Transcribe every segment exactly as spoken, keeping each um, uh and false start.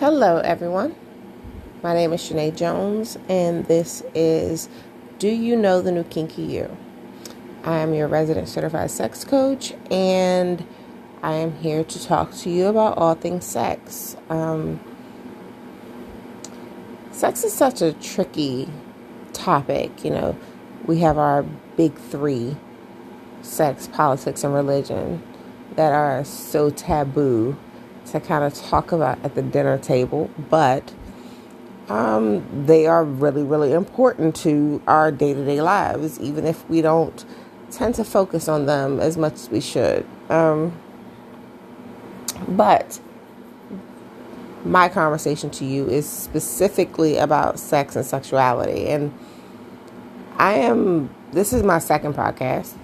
Hello everyone, my name is Shanae Jones and this is Do You Know the New Kinky You? I am your resident certified sex coach and I am here to talk to you about all things sex. Um, sex is such a tricky topic, you know, we have our big three, sex, politics, and religion that are so taboo to kind of talk about at the dinner table, but um, they are really, really important to our day-to-day lives, even if we don't tend to focus on them as much as we should. Um, but my conversation to you is specifically about sex and sexuality, and I am, this is my second podcast.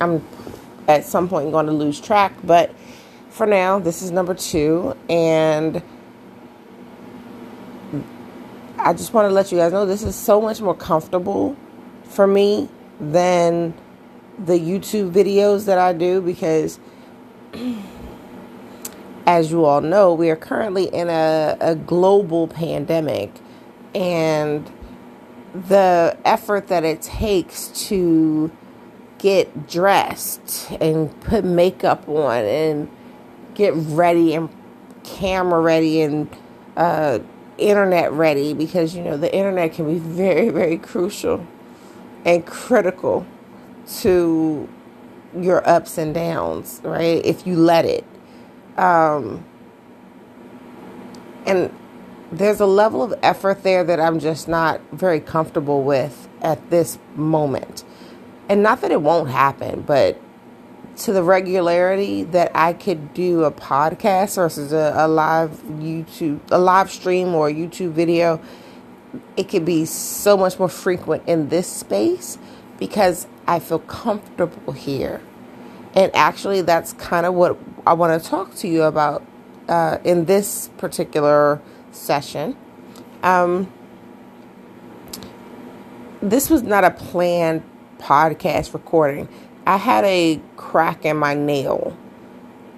I'm at some point going to lose track, but for now, this is number two, and I just want to let you guys know this is so much more comfortable for me than the YouTube videos that I do because, as you all know, we are currently in a, a global pandemic, and the effort that it takes to get dressed and put makeup on and get ready and camera ready and uh, internet ready, because, you know, the internet can be very, very crucial and critical to your ups and downs, right? If you let it. Um, and there's a level of effort there that I'm just not very comfortable with at this moment. And not that it won't happen, but to the regularity that I could do a podcast versus a, a live YouTube, a live stream or a YouTube video, it could be so much more frequent in this space because I feel comfortable here. And actually, that's kind of what I want to talk to you about uh, in this particular session. Um, this was not a planned podcast recording. I had a crack in my nail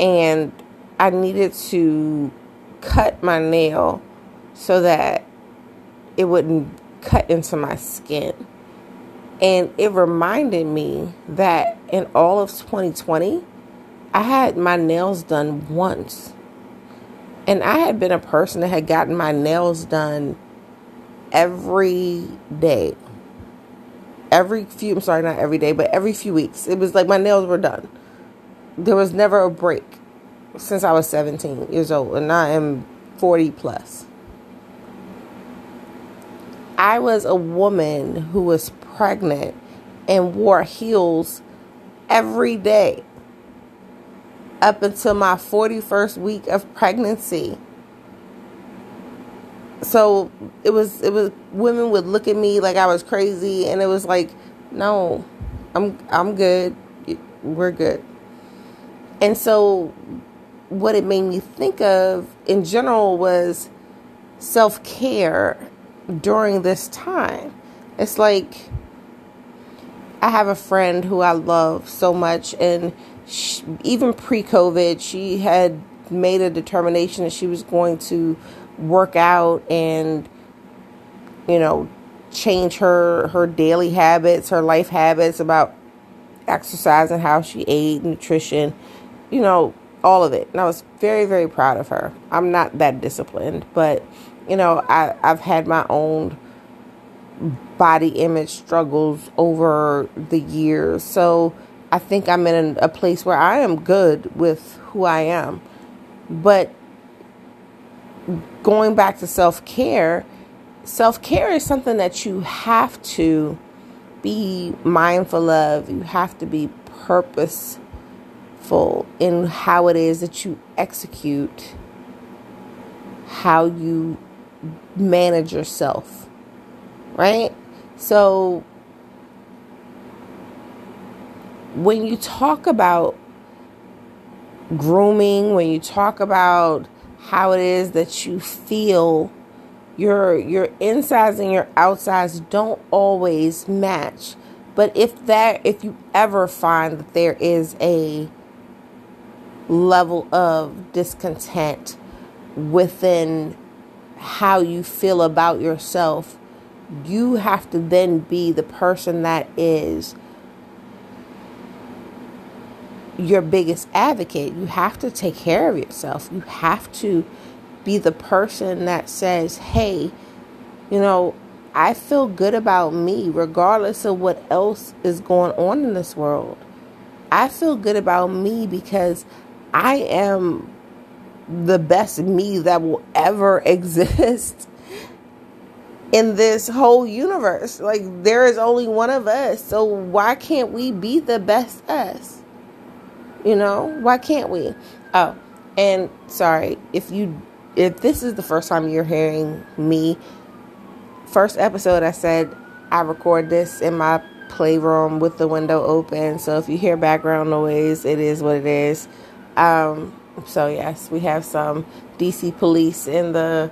and I needed to cut my nail so that it wouldn't cut into my skin. And it reminded me that in all of twenty twenty, I had my nails done once. And I had been a person that had gotten my nails done every day. Every few, I'm sorry, not every day, but every few weeks. It was like my nails were done. There was never a break since I was seventeen years old, and I am forty plus. I was a woman who was pregnant and wore heels every day up until my forty-first week of pregnancy. So it was, it was, women would look at me like I was crazy, and it was like, no, I'm, I'm good. We're good. And so what it made me think of in general was self-care during this time. It's like, I have a friend who I love so much, and she, even pre-COVID, she had made a determination that she was going to work out and, you know, change her, her daily habits, her life habits about exercise and how she ate, nutrition, you know, all of it. And I was very, very proud of her. I'm not that disciplined, but, you know, I, I've had my own body image struggles over the years. So I think I'm in a place where I am good with who I am. But going back to self-care, self-care is something that you have to be mindful of. You have to be purposeful in how it is that you execute, how you manage yourself, right? So when you talk about grooming, when you talk about how it is that you feel, your your insides and your outsides don't always match. But if that, if you ever find that there is a level of discontent within how you feel about yourself, you have to then be the person that is your biggest advocate. You have to take care of yourself. You have to be the person that says, hey, you know, I feel good about me regardless of what else is going on in this world. I feel good about me because I am the best me that will ever exist in this whole universe. Like, there is only one of us. So why can't we be the best us? You know, why can't we? Oh, and sorry, if you if this is the first time you're hearing me, first episode I said I record this in my playroom with the window open. So if you hear background noise, it is what it is. Um, so yes, we have some D C police in the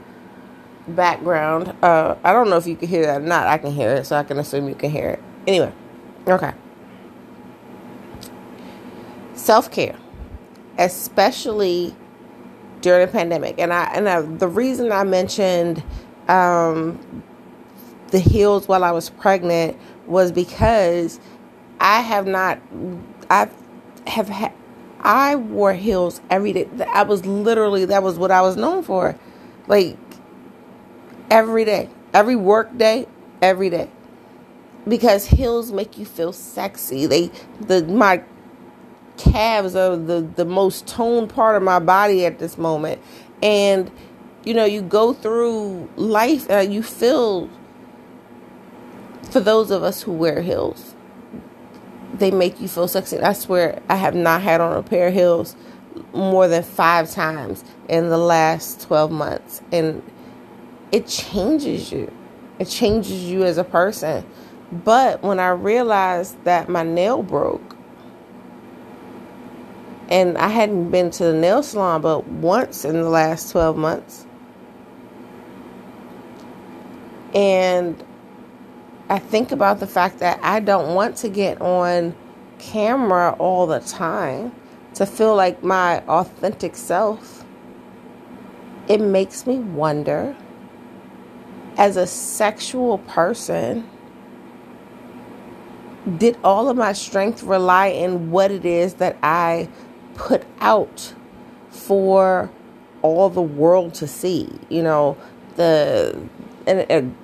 background. Uh, I don't know if you can hear that or not. I can hear it, so I can assume you can hear it. Anyway, okay. Self-care, especially during the pandemic. And I, and I, the reason I mentioned um, the heels while I was pregnant was because I have not, I have had, I wore heels every day. I was literally, that was what I was known for. Like, every day, every work day, every day. Because heels make you feel sexy. They, the, my calves are the, the most toned part of my body at this moment. And, you know, you go through life and you feel, for those of us who wear heels, they make you feel sexy. I swear I have not had on a pair of heels more than five times in the last twelve months. And it changes you. It changes you as a person. But when I realized that my nail broke, and I hadn't been to the nail salon but once in the last twelve months. And I think about the fact that I don't want to get on camera all the time to feel like my authentic self. It makes me wonder, as a sexual person, did all of my strength rely on what it is that I put out for all the world to see? You know, the... and, and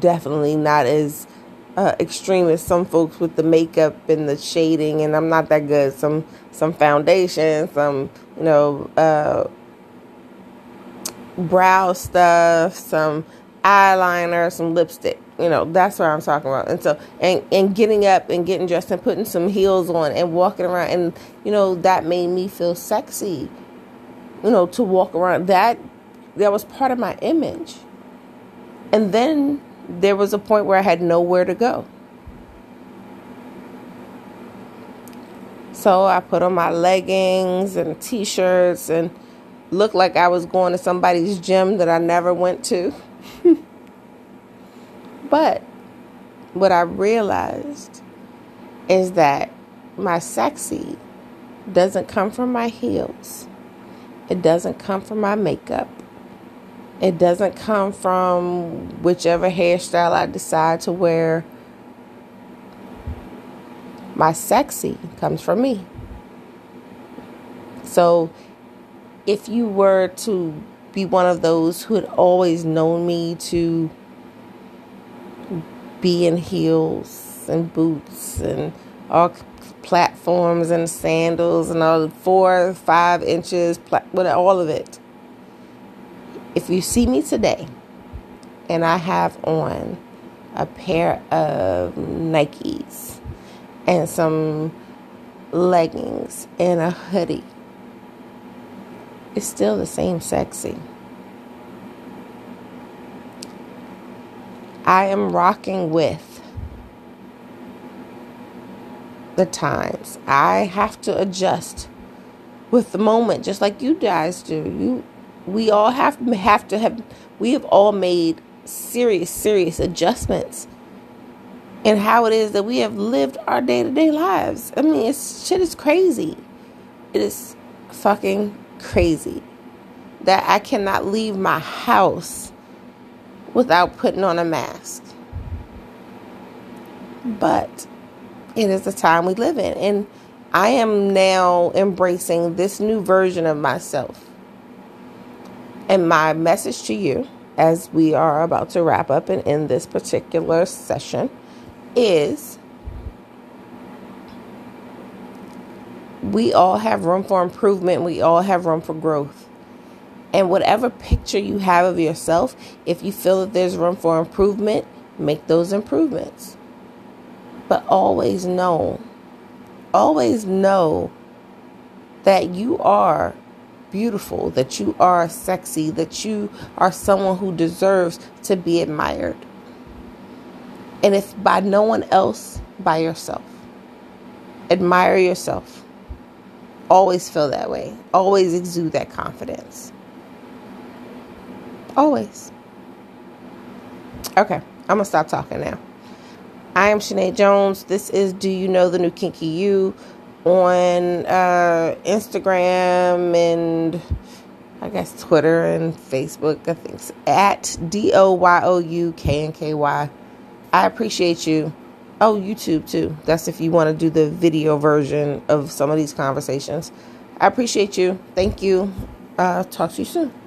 definitely not as uh, extreme as some folks with the makeup and the shading, and I'm not that good. Some some foundation, some, you know, uh, brow stuff, some eyeliner, some lipstick. You know, that's what I'm talking about. And so, and, and getting up and getting dressed and putting some heels on and walking around, and, you know, that made me feel sexy, you know, to walk around. That, that was part of my image. And then there was a point where I had nowhere to go. So I put on my leggings and t-shirts and looked like I was going to somebody's gym that I never went to. But what I realized is that my sexy doesn't come from my heels. It doesn't come from my makeup. It doesn't come from whichever hairstyle I decide to wear. My sexy comes from me. So if you were to be one of those who had always known me to be in heels and boots and all platforms and sandals and all four, five inches, with all of it. If you see me today and I have on a pair of Nikes and some leggings and a hoodie, it's still the same sexy. I am rocking with the times. I have to adjust with the moment, just like you guys do. You We all have have to have, we have all made serious, serious adjustments in how it is that we have lived our day-to-day lives. I mean, it's, shit is crazy. It is fucking crazy. that I cannot leave my house without putting on a mask. But it is the time we live in. And I am now embracing this new version of myself. And my message to you, as we are about to wrap up and end this particular session, is we all have room for improvement. We all have room for growth. And whatever picture you have of yourself, if you feel that there's room for improvement, make those improvements. But always know, always know that you are beautiful, that you are sexy, that you are someone who deserves to be admired. And if by no one else, by yourself. Admire yourself. Always feel that way. Always exude that confidence. Always. Okay, I'm going to stop talking now. I am Shanae Jones. This is Do You Know the New Kinky You? On uh, Instagram and I guess Twitter and Facebook, I think so, at D O Y O U K N K Y. I appreciate you. Oh, YouTube too. That's if you want to do the video version of some of these conversations. I appreciate you. Thank you. Uh, talk to you soon.